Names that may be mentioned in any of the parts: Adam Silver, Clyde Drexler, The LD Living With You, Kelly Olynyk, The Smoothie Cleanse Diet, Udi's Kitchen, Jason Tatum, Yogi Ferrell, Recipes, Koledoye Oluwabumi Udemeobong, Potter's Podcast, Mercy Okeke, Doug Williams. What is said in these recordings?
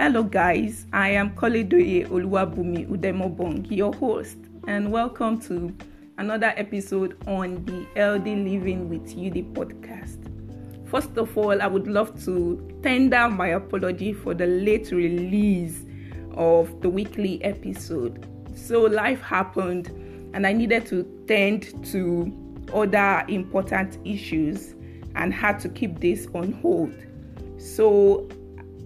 Hello guys, I am Koledoye Oluwabumi Udemeobong, your host, and welcome to another episode on the LD Living With You the podcast. First of all, I would love to tender my apology for the late release of the weekly episode. So life happened and I needed to tend to other important issues and had to keep this on hold. So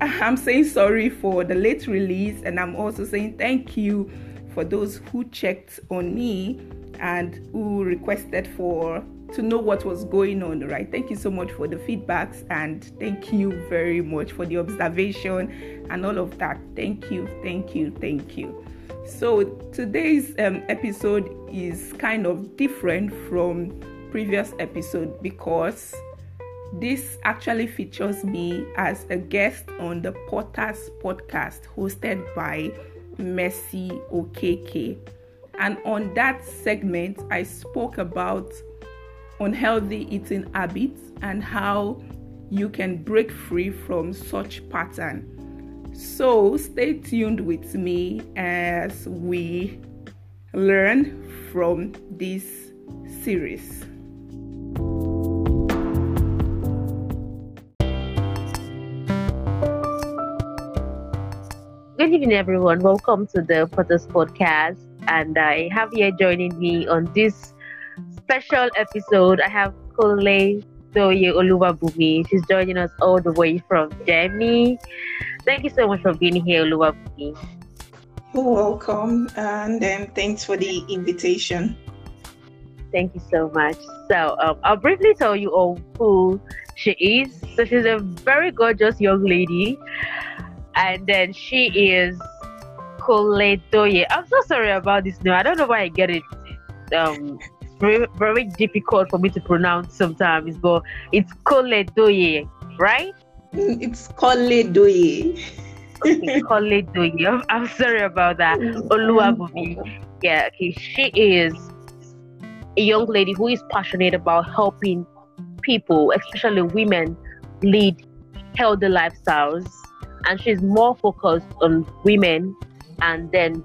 I'm saying sorry for the late release, and I'm also saying thank you for those who checked on me and who requested to know what was going on, right? Thank you so much for the feedbacks, and thank you very much for the observation and all of that. Thank you. So today's episode is kind of different from previous episode because this actually features me as a guest on the Potter's Podcast hosted by Mercy Okeke. And on that segment, I spoke about unhealthy eating habits and how you can break free from such pattern. So stay tuned with me as we learn from this series. Good evening, everyone. Welcome to the Potter's Podcast, and I have here joining me on this special episode. I have Koledoye Oluwabumi. She's joining us all the way from Germany. Thank you so much for being here, Oluwabumi. You're welcome, and thanks for the invitation. Thank you so much. So I'll briefly tell you all who she is. So she's a very gorgeous young lady. And then she is Koledoye. I'm so sorry about this name. I don't know why I get it. Very, very difficult for me to pronounce sometimes, but it's Koledoye, right? It's Koledoye. Okay, Koledoye. I'm sorry about that. Oluwabumi. Yeah, okay. She is a young lady who is passionate about helping people, especially women, lead healthy lifestyles. And she's more focused on women and then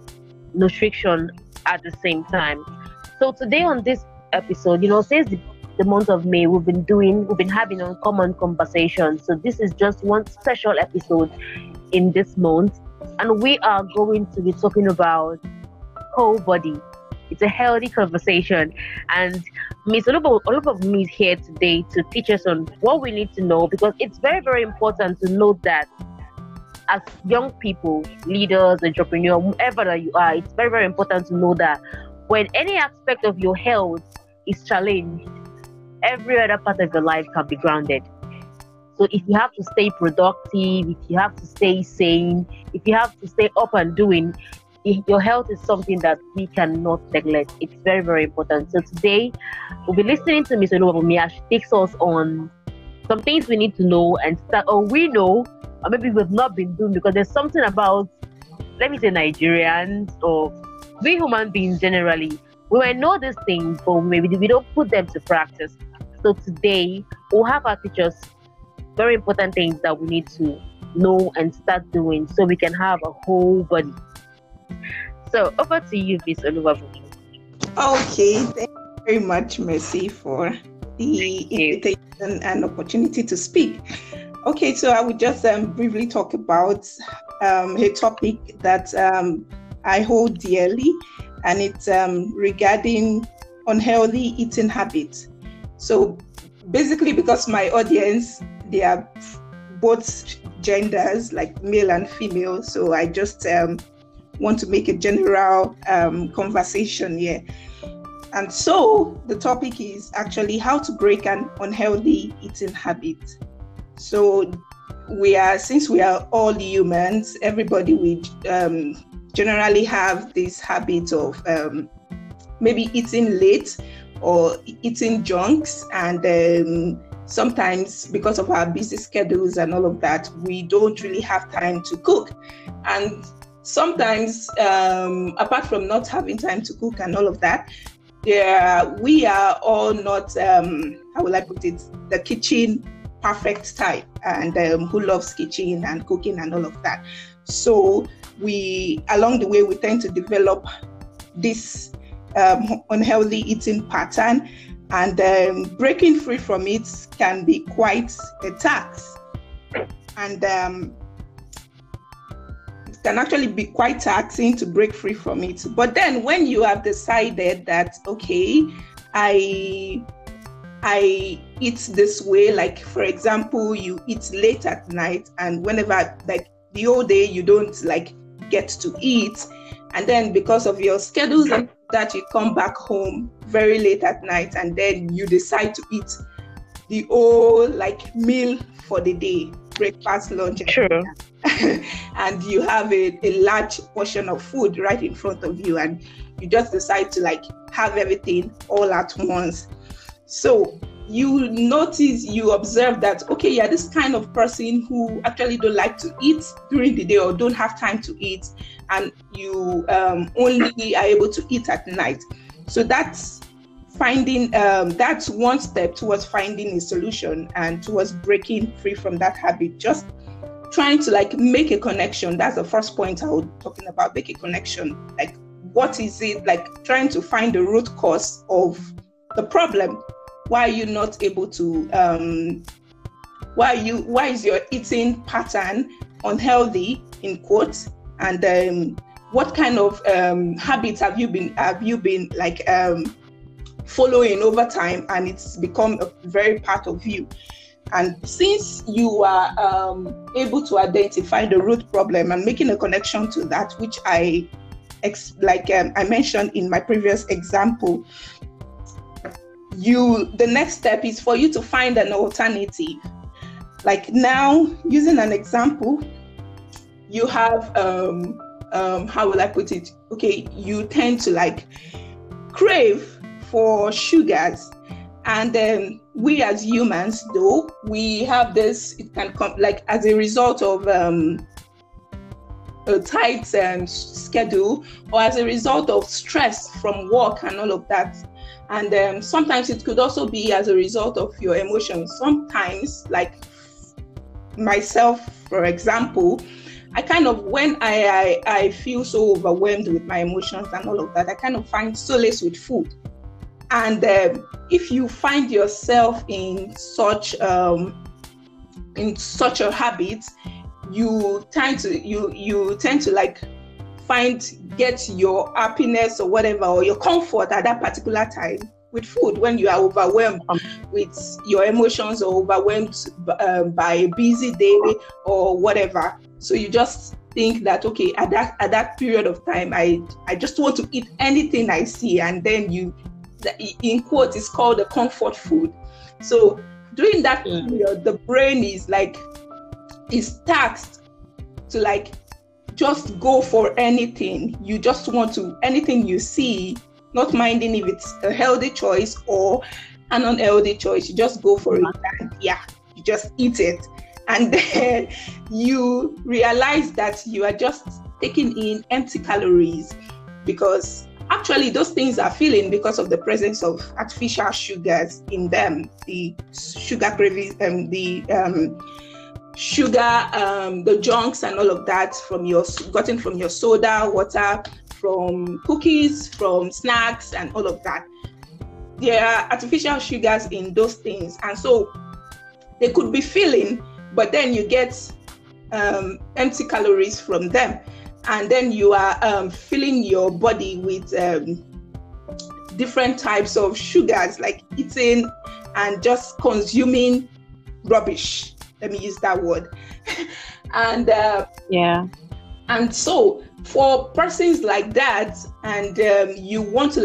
nutrition at the same time. So today on this episode, you know, since the month of May, we've been having uncommon conversations. So this is just one special episode in this month. And we are going to be talking about whole body. It's a healthy conversation. And Ms. Oluwabumi is here today to teach us on what we need to know, because it's very, very important to know that as young people, leaders, entrepreneurs, whoever that you are, it's very, very important to know that when any aspect of your health is challenged, every other part of your life can be grounded. So if you have to stay productive, if you have to stay sane, if you have to stay up and doing, your health is something that we cannot neglect. It's very, very important. So today, we'll be listening to Ms. Oluwabumi as she takes us on some things we need to know and start, or we know, or maybe we've not been doing, because there's something about, let me say, Nigerians or we human beings generally. We might know these things, but maybe we don't put them to practice. So today, we'll have our teachers very important things that we need to know and start doing so we can have a whole body. So over to you, Ms. Oluwabumi. Okay, thank you very much, Mercy, for the invitation and opportunity to speak. Okay, so I would just briefly talk about a topic that I hold dearly, and it's regarding unhealthy eating habits. So basically, because my audience, they are both genders, like male and female, so I just want to make a general conversation here. And so the topic is actually how to break an unhealthy eating habit. So since we are all humans, everybody, we generally have this habit of maybe eating late or eating junks, and sometimes because of our busy schedules and all of that, we don't really have time to cook. And sometimes, apart from not having time to cook and all of that, we are all not, the kitchen perfect type and who loves kitchen and cooking and all of that. So we, along the way, we tend to develop this unhealthy eating pattern, and breaking free from it can be quite a tax, and it can actually be quite taxing to break free from it. But then when you have decided that, okay, I eat this way, like for example, you eat late at night, and whenever, like the whole day, you don't like get to eat, and then because of your schedules and that, you come back home very late at night, and then you decide to eat the whole like meal for the day, breakfast, lunch, and you have a large portion of food right in front of you, and you just decide to like have everything all at once. So you notice, you observe that, okay, you're this kind of person who actually don't like to eat during the day or don't have time to eat, and you only are able to eat at night. So that's finding, that's one step towards finding a solution and towards breaking free from that habit. Just trying to like make a connection. That's the first point I was talking about, make a connection. Like, what is it? Like trying to find the root cause of the problem. Why are you not able to, why is your eating pattern unhealthy, in quotes, and what kind of habits have you been like following over time, and it's become a very part of you. And since you are able to identify the root problem and making a connection to that, which I mentioned in my previous example, the next step is for you to find an alternative. Like now, using an example, you have how will I put it? Okay, you tend to like crave for sugars, and we as humans, though, we have this. It can come like as a result of a tight schedule, or as a result of stress from work and all of that. And sometimes it could also be as a result of your emotions. Sometimes, like myself, for example, I kind of, when I feel so overwhelmed with my emotions and all of that, I kind of find solace with food. And if you find yourself in such a habit, you tend to like get your happiness or whatever, or your comfort at that particular time with food, when you are overwhelmed with your emotions or overwhelmed by a busy day or whatever. So you just think that, okay, at that period of time, I just want to eat anything I see, and then you, in quotes, it's called a comfort food. So during that period, the brain is taxed to like just go for anything. You just want to, anything you see, not minding if it's a healthy choice or an unhealthy choice, you just go for it, and you just eat it. And then you realize that you are just taking in empty calories, because actually those things are filling because of the presence of artificial sugars in them, the sugar cravings, the junks and all of that gotten from your soda, water, from cookies, from snacks and all of that. There are artificial sugars in those things, and so they could be filling, but then you get empty calories from them, and then you are filling your body with different types of sugars, like eating and just consuming rubbish. Let me use that word. And so for persons like that, and you want to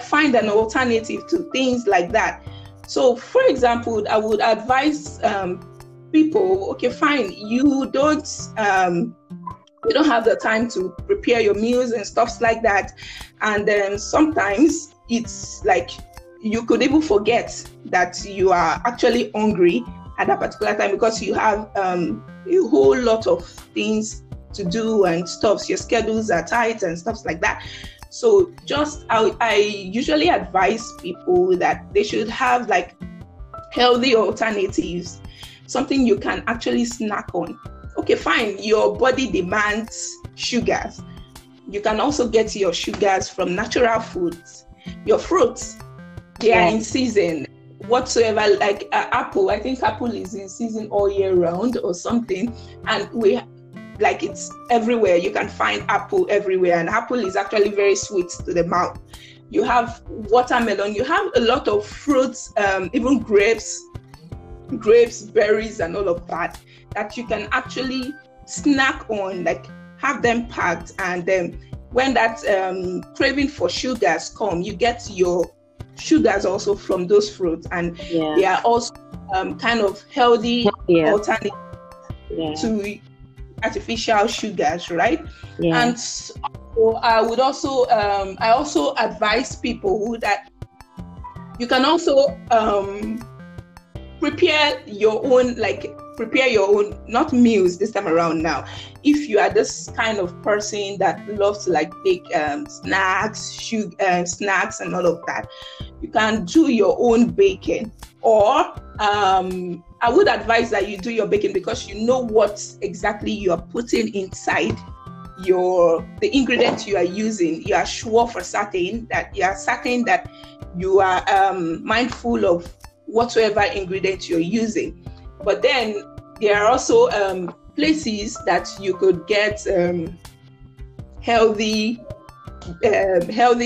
find an alternative to things like that. So for example, I would advise people, okay, fine, you don't have the time to prepare your meals and stuff like that, and then sometimes it's like you could even forget that you are actually hungry at that particular time, because you have a whole lot of things to do and stuff. Your schedules are tight and stuff like that. So I usually advise people that they should have like healthy alternatives, something you can actually snack on. Okay, fine, your body demands sugars. You can also get your sugars from natural foods. Your fruits, they are in season. Whatsoever, like apple, I think apple is in season all year round or something. And we, like, it's everywhere. You can find apple everywhere. And apple is actually very sweet to the mouth. You have watermelon. You have a lot of fruits, even grapes, berries, and all of that you can actually snack on, like have them packed, and then when that craving for sugars come, you get your sugars also from those fruits, and they are also kind of healthy alternatives to artificial sugars, right? And so I would also I also advise people who that you can also prepare your own, not meals this time around now. If you are this kind of person that loves to like take snacks and all of that, you can do your own baking, or I would advise that you do your baking because you know what exactly you are putting inside the ingredients you are using. You are sure for certain that you are mindful of whatsoever ingredient you're using. But then there are also places that you could get healthy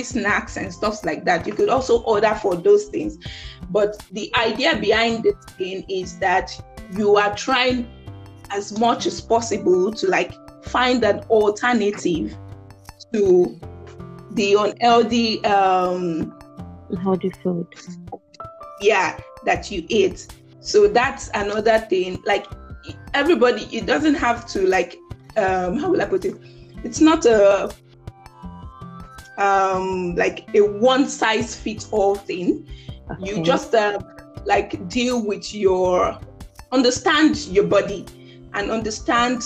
snacks and stuff like that. You could also order for those things. But the idea behind this thing is that you are trying as much as possible to like find an alternative to the unhealthy food. That you eat. So that's another thing. Like everybody, it doesn't have to like how will I put it? It's not a like a one size fits all thing. Okay. You just like deal with understand your body and understand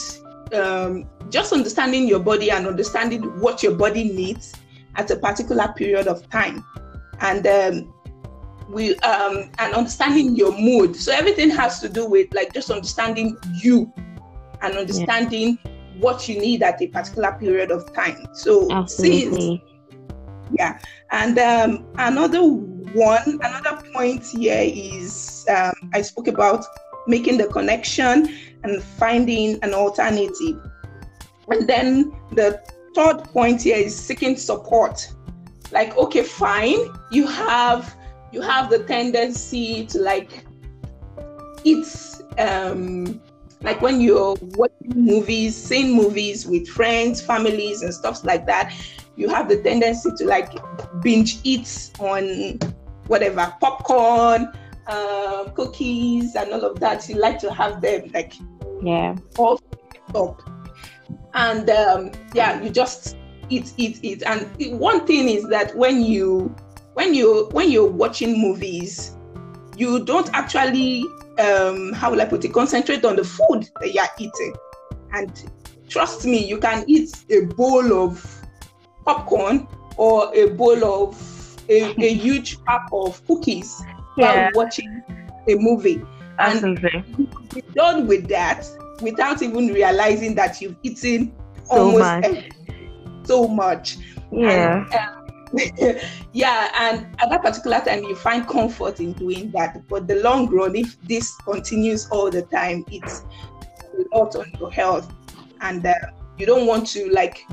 just understanding your body and understanding what your body needs at a particular period of time, and and understanding your mood. So everything has to do with like just understanding you and understanding what you need at a particular period of time. So and another point here is I spoke about making the connection and finding an alternative, and then the third point here is seeking support. Like, okay, fine, you have the tendency to like eat, like when you're watching movies, seeing movies with friends, families and stuff like that, you have the tendency to like binge eat on whatever, popcorn, cookies and all of that. You like to have them like all up, and you just eat. And one thing is that when you're watching movies, you don't actually how will I put it, concentrate on the food that you're eating. And trust me, you can eat a bowl of popcorn or a bowl of a huge pack of cookies while watching a movie. Absolutely. And you're done with that without even realizing that you've eaten so much. Yeah. And, and at that particular time you find comfort in doing that, but the long run, if this continues all the time, it's a lot on your health, and you don't want to like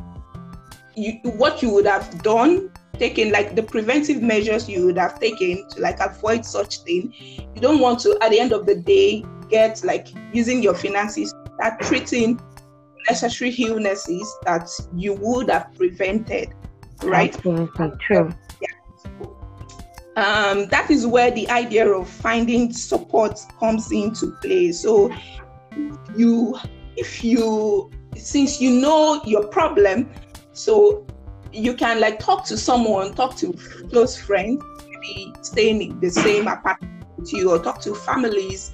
what you would have done, taking like the preventive measures you would have taken to like avoid such thing. You don't want to at the end of the day get like using your finances that treating necessary illnesses that you would have prevented. Right. True. Yeah. That is where the idea of finding support comes into play. So since you know your problem, so you can like talk to close friends, maybe staying in the same apartment with you, or talk to families,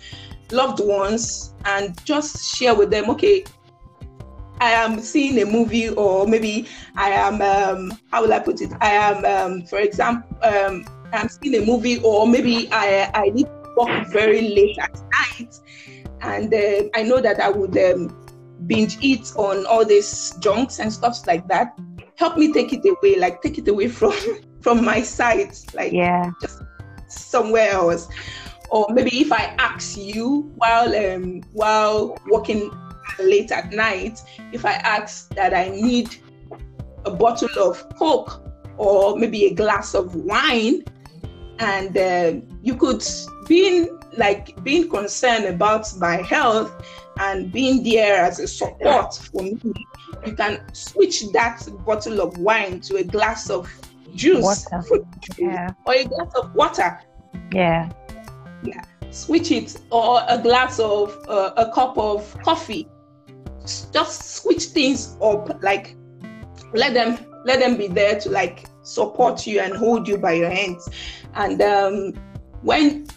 loved ones, and just share with them, okay, I am seeing a movie, or maybe I am, how will I put it? I am, for example, I'm seeing a movie, or maybe I need work very late at night, and I know that I would binge eat on all these junks and stuff like that. Help me take it away from my sight, just somewhere else. Or maybe if I ask you while working late at night, if I ask that I need a bottle of Coke or maybe a glass of wine, and you could being concerned about my health and being there as a support for me, you can switch that bottle of wine to a glass of juice, or a glass of water. Yeah, switch it, or a glass of a cup of coffee. Just switch things up, let them be there to support you and hold you by your hands. And when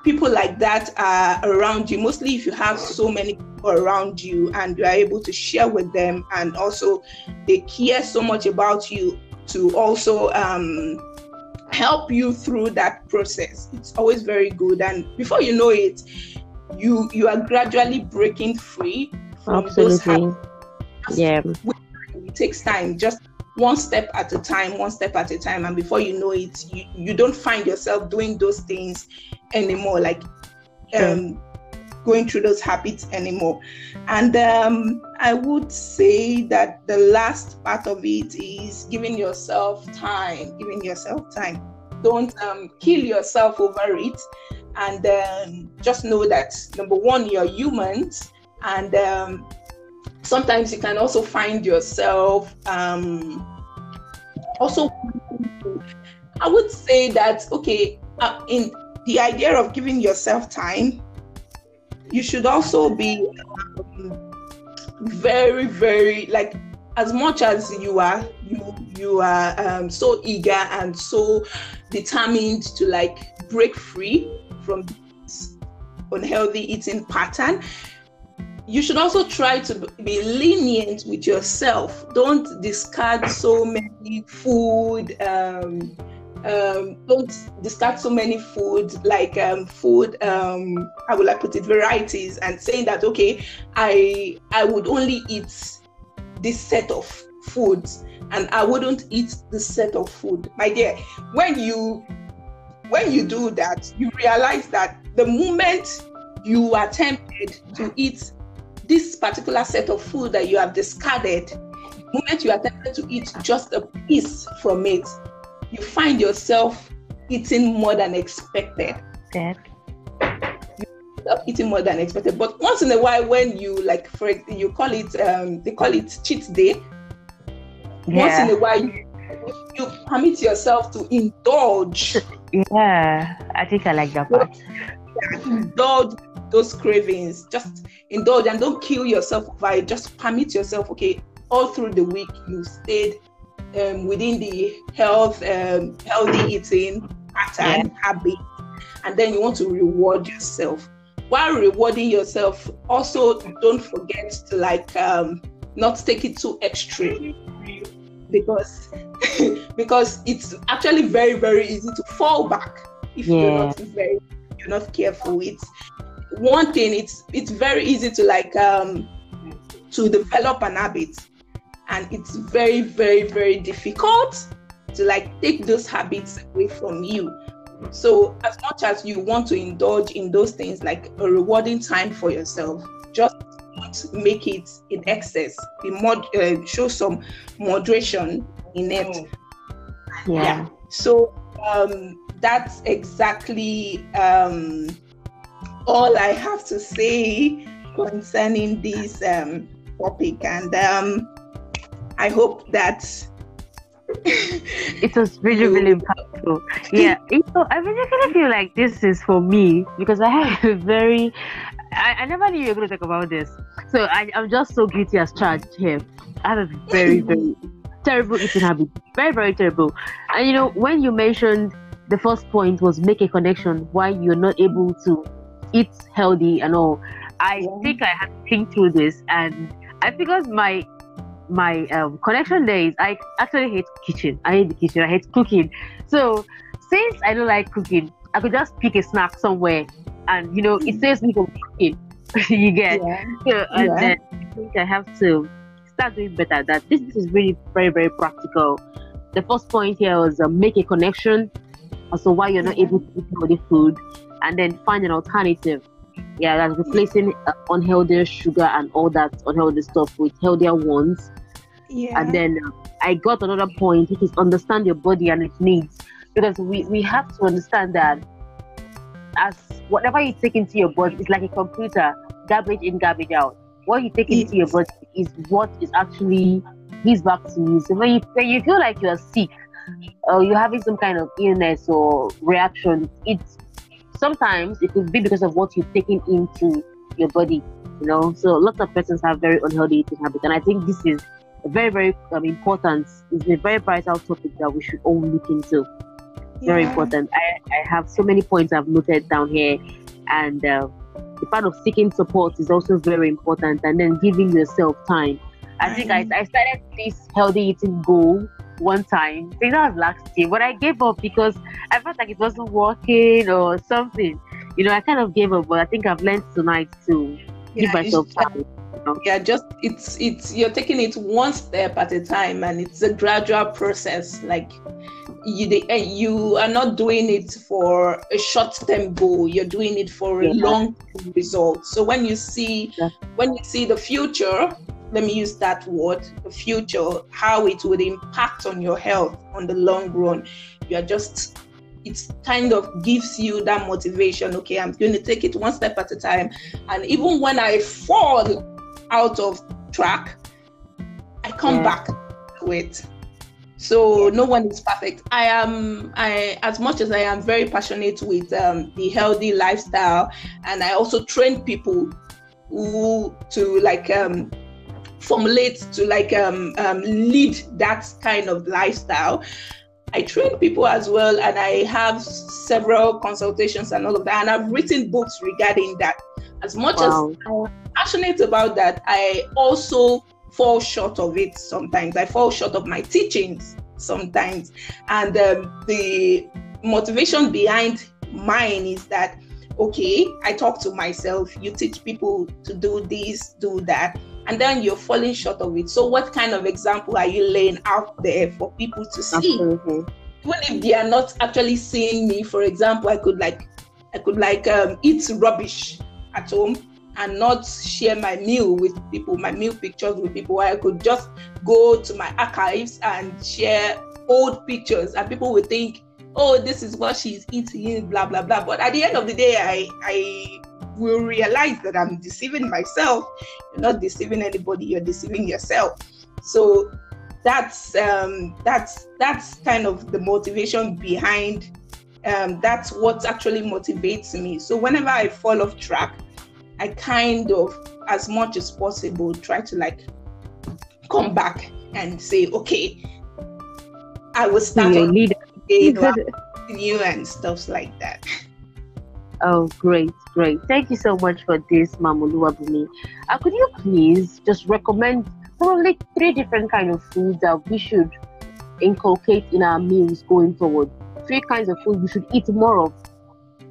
people like that are around you, mostly if you have so many people around you and you are able to share with them, and also they care so much about you to also help you through that process, it's always very good. And before you know it, you are gradually breaking free from those habits. Yeah, it takes time, just one step at a time, and before you know it, you don't find yourself doing those things anymore, going through those habits anymore. And I would say that the last part of it is giving yourself time. Don't kill yourself over it, and just know that, number one, you're humans, and sometimes you can also find yourself also, I would say that, in the idea of giving yourself time, you should also be very, very, as much as you are so eager and so determined to break free from this unhealthy eating pattern, you should also try to be lenient with yourself. Don't discard so many food. Don't discard so many foods, food. How will I put it? Varieties, and saying that I would only eat this set of foods, and I wouldn't eat this set of food. My dear, when you do that, you realize that the moment you are tempted to eat this particular set of food that you have discarded, the moment you are tempted to eat just a piece from it, you find yourself eating more than expected. Yeah. But once in a while, when you you call it, they call it cheat day. Yeah. Once in a while, you permit yourself to indulge. Yeah, I think I like that part. Indulge those cravings. Just indulge and don't kill yourself over it. Just permit yourself, all through the week you stayed within the healthy eating pattern, habit, and then you want to reward yourself. While rewarding yourself, also don't forget to not take it too extreme, because it's actually very, very easy to fall back if you're not careful. It's one thing. It's very easy to to develop an habit, and it's very, very, very difficult to take those habits away from you. So as much as you want to indulge in those things, a rewarding time for yourself, just don't make it in excess. Show some moderation in it. Yeah. So that's exactly all I have to say concerning this topic, and I hope that it was really, really impactful. Yeah, I really kind of feel like this is for me, because I have a very, I never knew you were going to talk about this. So I'm just so guilty as charged here. I have a very, very terrible eating habit, very, very terrible. And when you mentioned the first point was make a connection why you're not able to eat healthy and all, I think I had to think through this, and I figured my connection there is I actually hate kitchen. I hate cooking. So since I don't like cooking, I could just pick a snack somewhere, and you know, it says me from cooking. You get so, and then I think I have to start doing better at that. This is really very, very practical. The first point here was make a connection as to why you're not able to eat healthy food, and then find an alternative. Yeah, that's replacing unhealthy sugar and all that unhealthy stuff with healthier ones. Yeah. And then I got another point, which is understand your body and its needs. Because we have to understand that as whatever you take into your body is like a computer, garbage in, garbage out. What you take into your body is what is actually gives back to you. So when you feel like you are sick or you're having some kind of illness or reaction, it's sometimes it could be because of what you're taking into your body, you know. So lots of persons have very unhealthy eating habits, and I think this is very, very important. It's a very vital topic that we should all look into. Very important. I have so many points I've noted down here, and the part of seeking support is also very important, and then giving yourself time. I think I started this healthy eating goal one time, I think that was last year, but I gave up because I felt like it wasn't working or something. You know, I kind of gave up, but I think I've learned tonight to give myself time. Yeah, just it's you're taking it one step at a time, and it's a gradual process. Like you are not doing it for a short-term goal. You're doing it for a long-term result. So when you see the future, let me use that word, the future, how it would impact on your health on the long run, it kind of gives you that motivation. Okay, I'm going to take it one step at a time, and even when I fall out of track, I come back to it. So no one is perfect. I as much as I am very passionate with the healthy lifestyle, and I also train people who to like formulate to like lead that kind of lifestyle. I train people as well, and I have several consultations and all of that, and I've written books regarding that. As much as I'm passionate about that, I also fall short of it sometimes. I fall short of my teachings sometimes, and the motivation behind mine is that, okay, I talk to myself, you teach people to do this, do that, and then you're falling short of it. So what kind of example are you laying out there for people to see? Absolutely. Even if they are not actually seeing me, for example, I could eat rubbish at home and not share my meal with people, my meal pictures with people. I could just go to my archives and share old pictures, and people would think, oh, this is what she's eating, blah, blah, blah. But at the end of the day, I will realize that I'm deceiving myself. You're not deceiving anybody, you're deceiving yourself. So that's kind of the motivation behind that's what actually motivates me. So whenever I fall off track, I kind of, as much as possible, try to like come back and say, okay, I will start on you and stuff like that. Oh, great. Thank you so much for this, Mama Oluwabumi. Could you please just recommend probably 3 different kinds of foods that we should inculcate in our meals going forward? 3 kinds of food we should eat more of.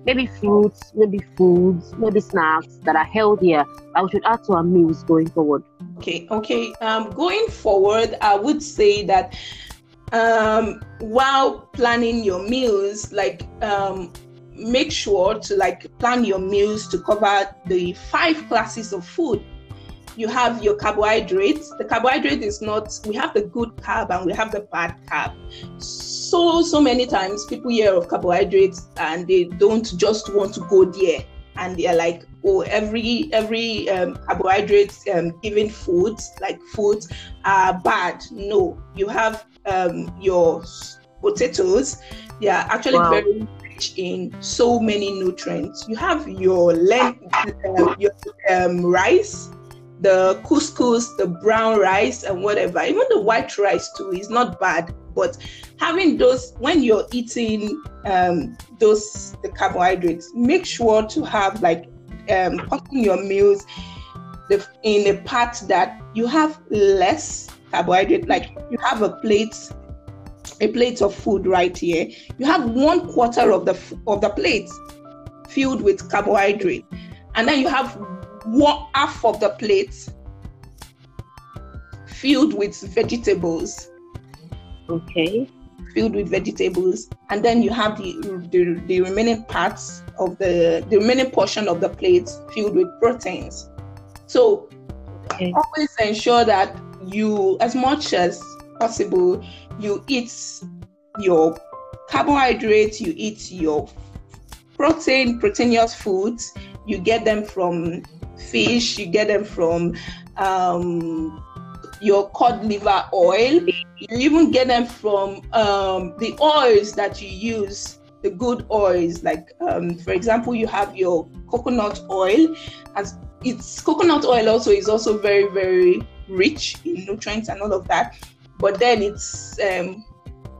Maybe fruits, maybe foods, maybe snacks that are healthier that we should add to our meals going forward. Okay. Going forward, I would say that while planning your meals, like make sure to like plan your meals to cover the 5 classes of food. You have your carbohydrates. The carbohydrate is not, we have the good carb and we have the bad carb. So many times people hear of carbohydrates and they don't just want to go there, and they're like, oh, every carbohydrates given foods, like foods are bad. No, you have your potatoes. They are actually very rich in so many nutrients. You have your rice, the couscous, the brown rice, and whatever. Even the white rice too is not bad. But having those, when you're eating the carbohydrates, make sure to have like cutting your meals in a part that you have less carbohydrate. Like you have a plate a plate of food right here, you have 1/4 of the plate filled with carbohydrate, and then you have 1/2 of the plate filled with vegetables. Okay. Filled with vegetables, and then you have the remaining parts of the remaining portion of the plate filled with proteins. So always ensure that you, as much as possible, you eat your carbohydrates, you eat your proteinous foods. You get them from fish, you get them from your cod liver oil, you even get them from the oils that you use, the good oils, like for example, you have your coconut oil. As it's coconut oil also is also very, very rich in nutrients and all of that, but then it's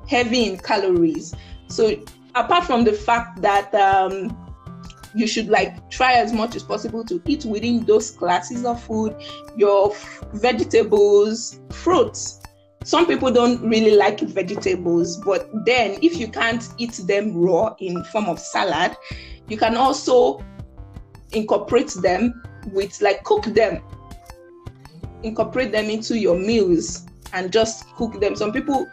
heavy in calories. So apart from the fact that you should like try as much as possible to eat within those classes of food, your vegetables, fruits. Some people don't really like vegetables, but then if you can't eat them raw in form of salad, you can also incorporate them with, like, cook them, incorporate them into your meals and just cook them. Some people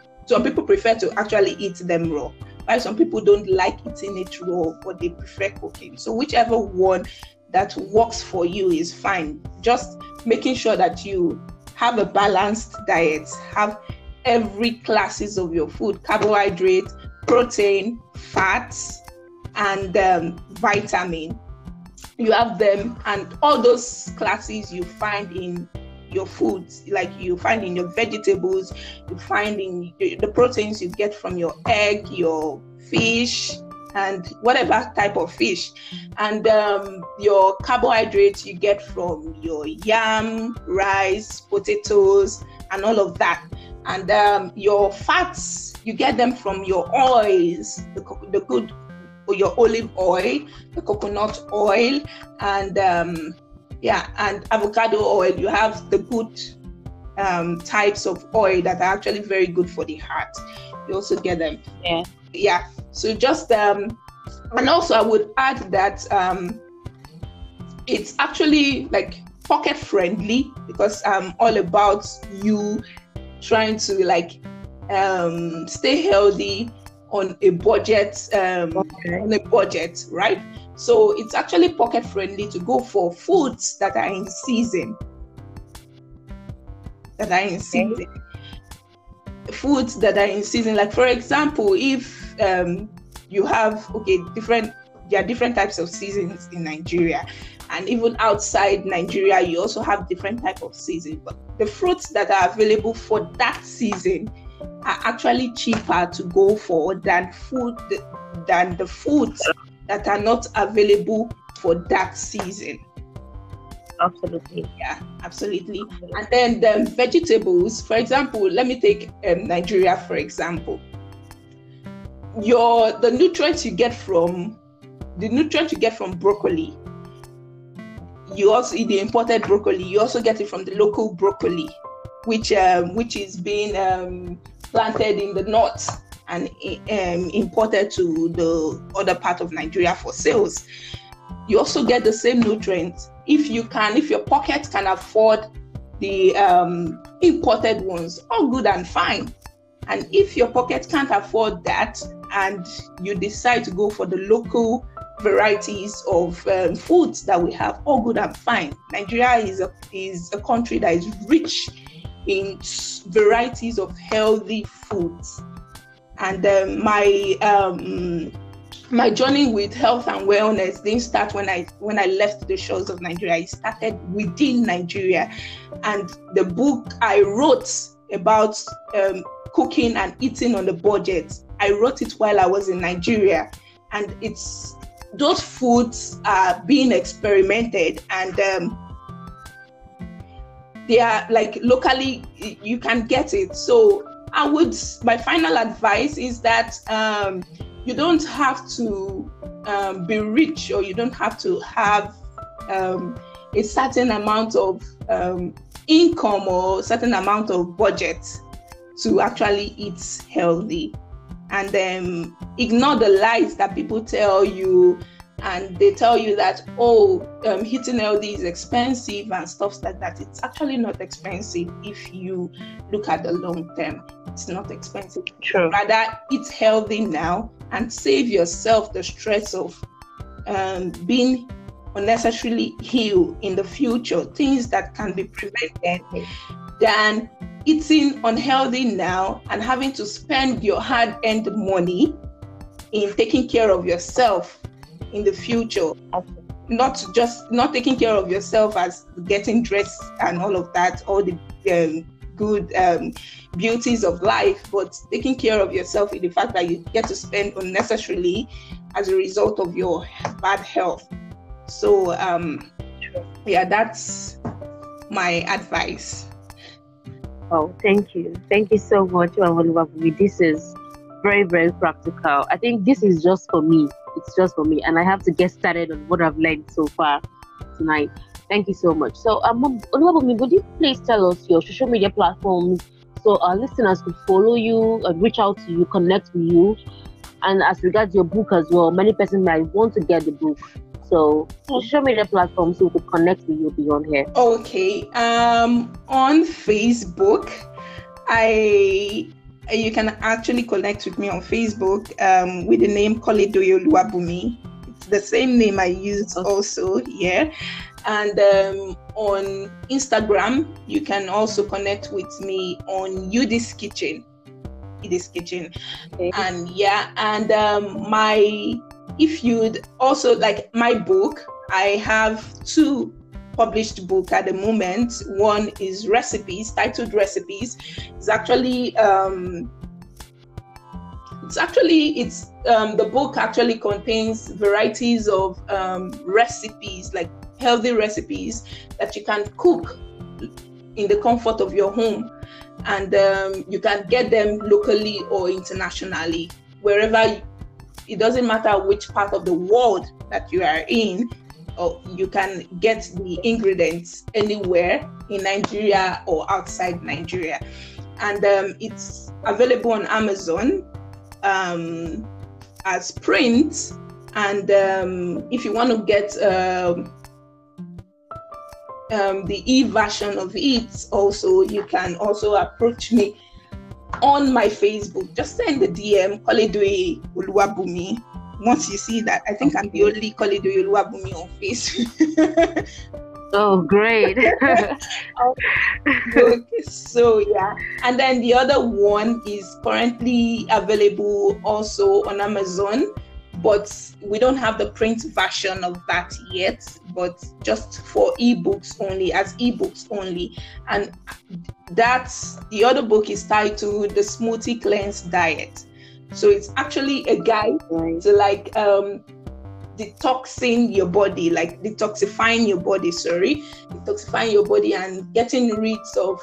prefer to actually eat them raw. Why some people don't like eating it raw, but they prefer cooking. So whichever one that works for you is fine. Just making sure that you have a balanced diet, have every classes of your food, carbohydrate, protein, fats, and vitamin. You have them, and all those classes you find in your foods, like you find in your vegetables, you find in the proteins you get from your egg, your fish, and whatever type of fish, and your carbohydrates you get from your yam, rice, potatoes, and all of that. And your fats, you get them from your oils, the good, or your olive oil, the coconut oil, and and avocado oil. You have the good types of oil that are actually very good for the heart. You also get them. Yeah. So just and also I would add that it's actually like pocket friendly, because I'm all about you trying to like stay healthy on a budget, right? So it's actually pocket friendly to go for foods that are in season. Foods that are in season, like for example, if you have there are different types of seasons in Nigeria, and even outside Nigeria, you also have different type of seasons. But the fruits that are available for that season are actually cheaper to go for than the foods that are not available for that season. Absolutely. And then the vegetables, for example, let me take Nigeria for example. The nutrients you get from broccoli, you also eat the imported broccoli, you also get it from the local broccoli, which is being planted in the north and imported to the other part of Nigeria for sales. You also get the same nutrients if your pocket can afford the imported ones. All good and fine. And if your pocket can't afford that and you decide to go for the local varieties of foods that we have, all good and fine. Nigeria is a country that is rich in varieties of healthy foods. And my journey with health and wellness didn't start when I left the shores of Nigeria. It started within Nigeria, and the book I wrote about cooking and eating on the budget, I wrote it while I was in Nigeria, and it's those foods are being experimented, and they are like locally you can get it. So my final advice is that you don't have to be rich, or you don't have to have a certain amount of income or certain amount of budget to actually eat healthy, and ignore the lies that people tell you. And they tell you that, eating healthy is expensive and stuff like that. It's actually not expensive if you look at the long term. It's not expensive. True. Rather, eat healthy now and save yourself the stress of being unnecessarily ill in the future, things that can be prevented, than eating unhealthy now and having to spend your hard-earned money in taking care of yourself in the future. Not taking care of yourself as getting dressed and all of that, all the good beauties of life, but taking care of yourself in the fact that you get to spend unnecessarily as a result of your bad health. So that's my advice. Oh, thank you so much, Oluwabumi. This is very, very practical. I think this is just for me. It's just for me, and I have to get started on what I've learned so far tonight. Thank you so much. So, Oluwabumi, would you please tell us your social media platforms so our listeners could follow you and reach out to you, connect with you? And as regards your book as well, many persons might want to get the book. So, social media platforms so we could connect with you beyond here. Okay. On Facebook, you can actually connect with me on Facebook with the name Koledoye Oluwabumi. It's the same name I used also here. And on Instagram, you can also connect with me on Udi's Kitchen. Okay. If you'd also like my book, I have two published book at the moment. One is Recipes, titled Recipes. The book actually contains varieties of recipes, like healthy recipes that you can cook in the comfort of your home, and you can get them locally or internationally, it doesn't matter which part of the world that you are in. Or you can get the ingredients anywhere in Nigeria or outside Nigeria. And it's available on Amazon as print. And if you want to get the e-version of it also, you can also approach me on my Facebook. Just send the DM, Koledoye Oluwabumi. Once you see that, I think I'm the only Koledoye Oluwabumi on Facebook. Oh, great. Okay, so yeah. And then the other one is currently available also on Amazon, but we don't have the print version of that yet, but just for ebooks only. And that's the other book is titled The Smoothie Cleanse Diet. So it's actually a guide to detoxifying your body and getting rid of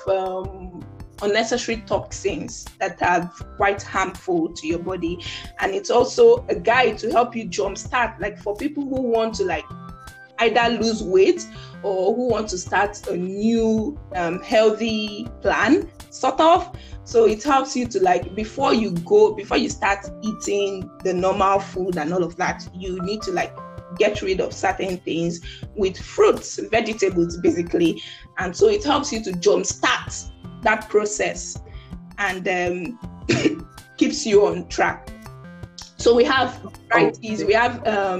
unnecessary toxins that are quite harmful to your body. And it's also a guide to help you jumpstart, like for people who want to either lose weight or who want to start a new healthy plan, sort of. So it helps you to before you start eating the normal food and all of that, you need to get rid of certain things with fruits, vegetables, basically. And so it helps you to jumpstart that process and keeps you on track. So we have varieties, we have a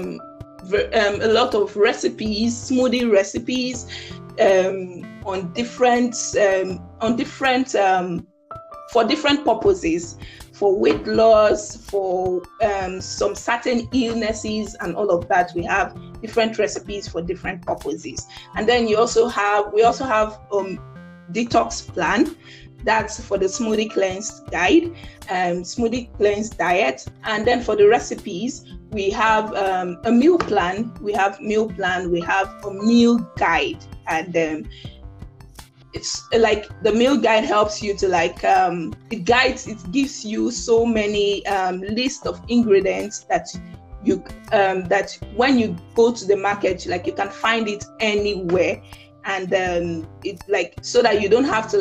lot of recipes, smoothie recipes, for different purposes, for weight loss, for some certain illnesses and all of that. We have different recipes for different purposes. And then we also have detox plan. That's for the Smoothie Cleanse Guide, Smoothie Cleanse Diet. And then for the recipes, we have a meal plan, we have a meal guide. And it's the meal guide helps you to it gives you so many list of ingredients that you that when you go to the market, you can find it anywhere. And so that you don't have to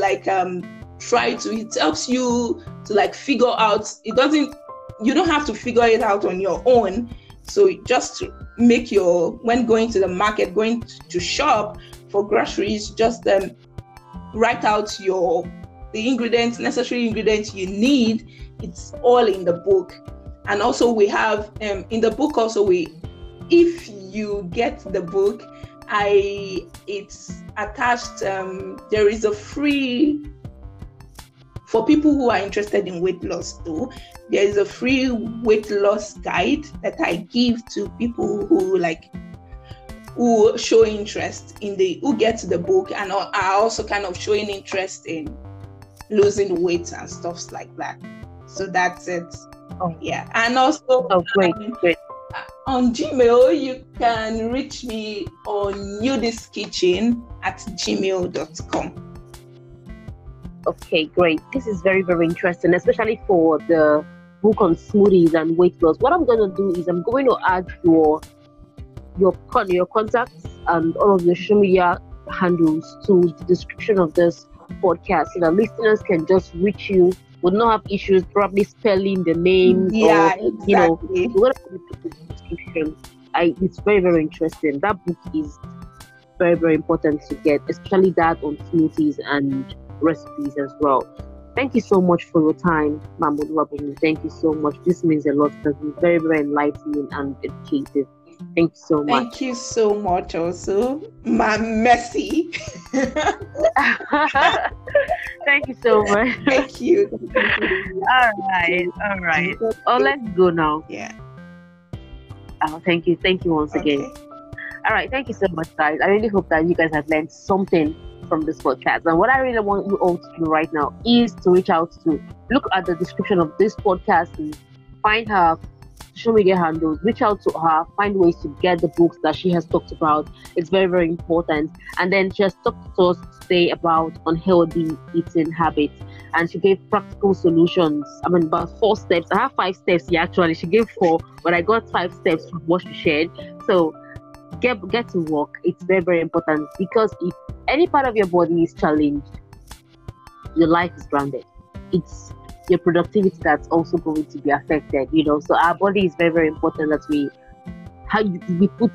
try to, it helps you to like figure out, it doesn't, you don't have to figure it out on your own. So just make your, when going to the market, going to shop for groceries, just write out the ingredients, necessary ingredients you need. It's all in the book. And also we have in the book also if you get the book, it's attached, there is a free, for people who are interested in weight loss too, there is a free weight loss guide that I give to people who show interest who get the book and are also kind of showing interest in losing weight and stuff like that. So that's it. Oh yeah. And also great. On Gmail, you can reach me on udiskitchen@gmail.com. Okay, great. This is very, very interesting, especially for the book on smoothies and weight loss. What I'm going to do is I'm going to add your contacts and all of your social media handles to the description of this podcast so that listeners can just reach you. Would not have issues probably spelling the name. Yeah, or, exactly. It's very, very interesting. That book is very, very important to get, especially that on smoothies and recipes as well. Thank you so much for your time, Ma'am Oluwabumi. Thank you so much. This means a lot. It's been very, very enlightening and educative. Thank you so much. Thank you so much also, Ma'am Mercy. Thank you so much. Thank you. All right. Oh, let's go now. Yeah. Oh, thank you. Thank you once again. All right. Thank you so much, guys. I really hope that you guys have learned something from this podcast. And what I really want you all to do right now is to reach out to, look at the description of this podcast and find her social media handles, reach out to her, find ways to get the books that she has talked about. It's very, very important. And then she has talked to us today about unhealthy eating habits, and she gave practical solutions. I mean, about 4 steps. I have 5 steps here, actually. She gave 4, but I got 5 steps from what she shared. So get to work. It's very, very important, because if any part of your body is challenged, your life is grounded. It's your productivity that's also going to be affected, so our body is very, very important, that we put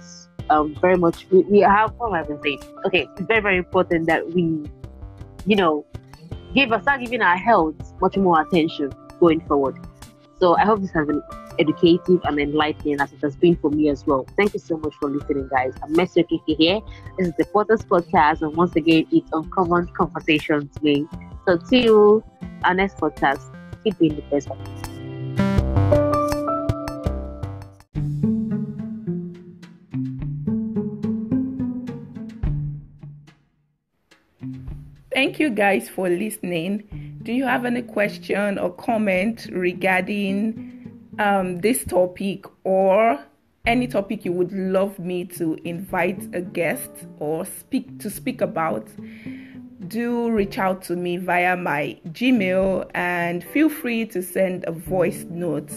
very much, we have, what am I going to say? Okay, it's very, very important that we, start giving our health much more attention going forward. So I hope this has been educative and enlightening as it has been for me as well. Thank you so much for listening, guys. I'm Mercy Okeke here. This is the Potter's Podcast, and once again, it's Uncommon Conversations with. So see you our next podcast. Keep being the best one. Thank you guys for listening. Do you have any question or comment regarding this topic, or any topic you would love me to invite a guest or speak about? Do reach out to me via my Gmail and feel free to send a voice note.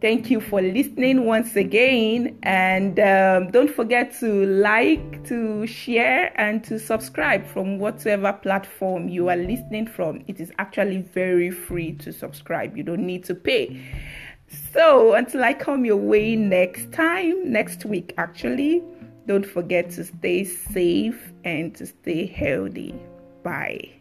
Thank you for listening once again, and don't forget to like, to share, and to subscribe from whatever platform you are listening from. It is actually very free to subscribe. You don't need to pay. So until I come your way next week actually, don't forget to stay safe and to stay healthy. Bye.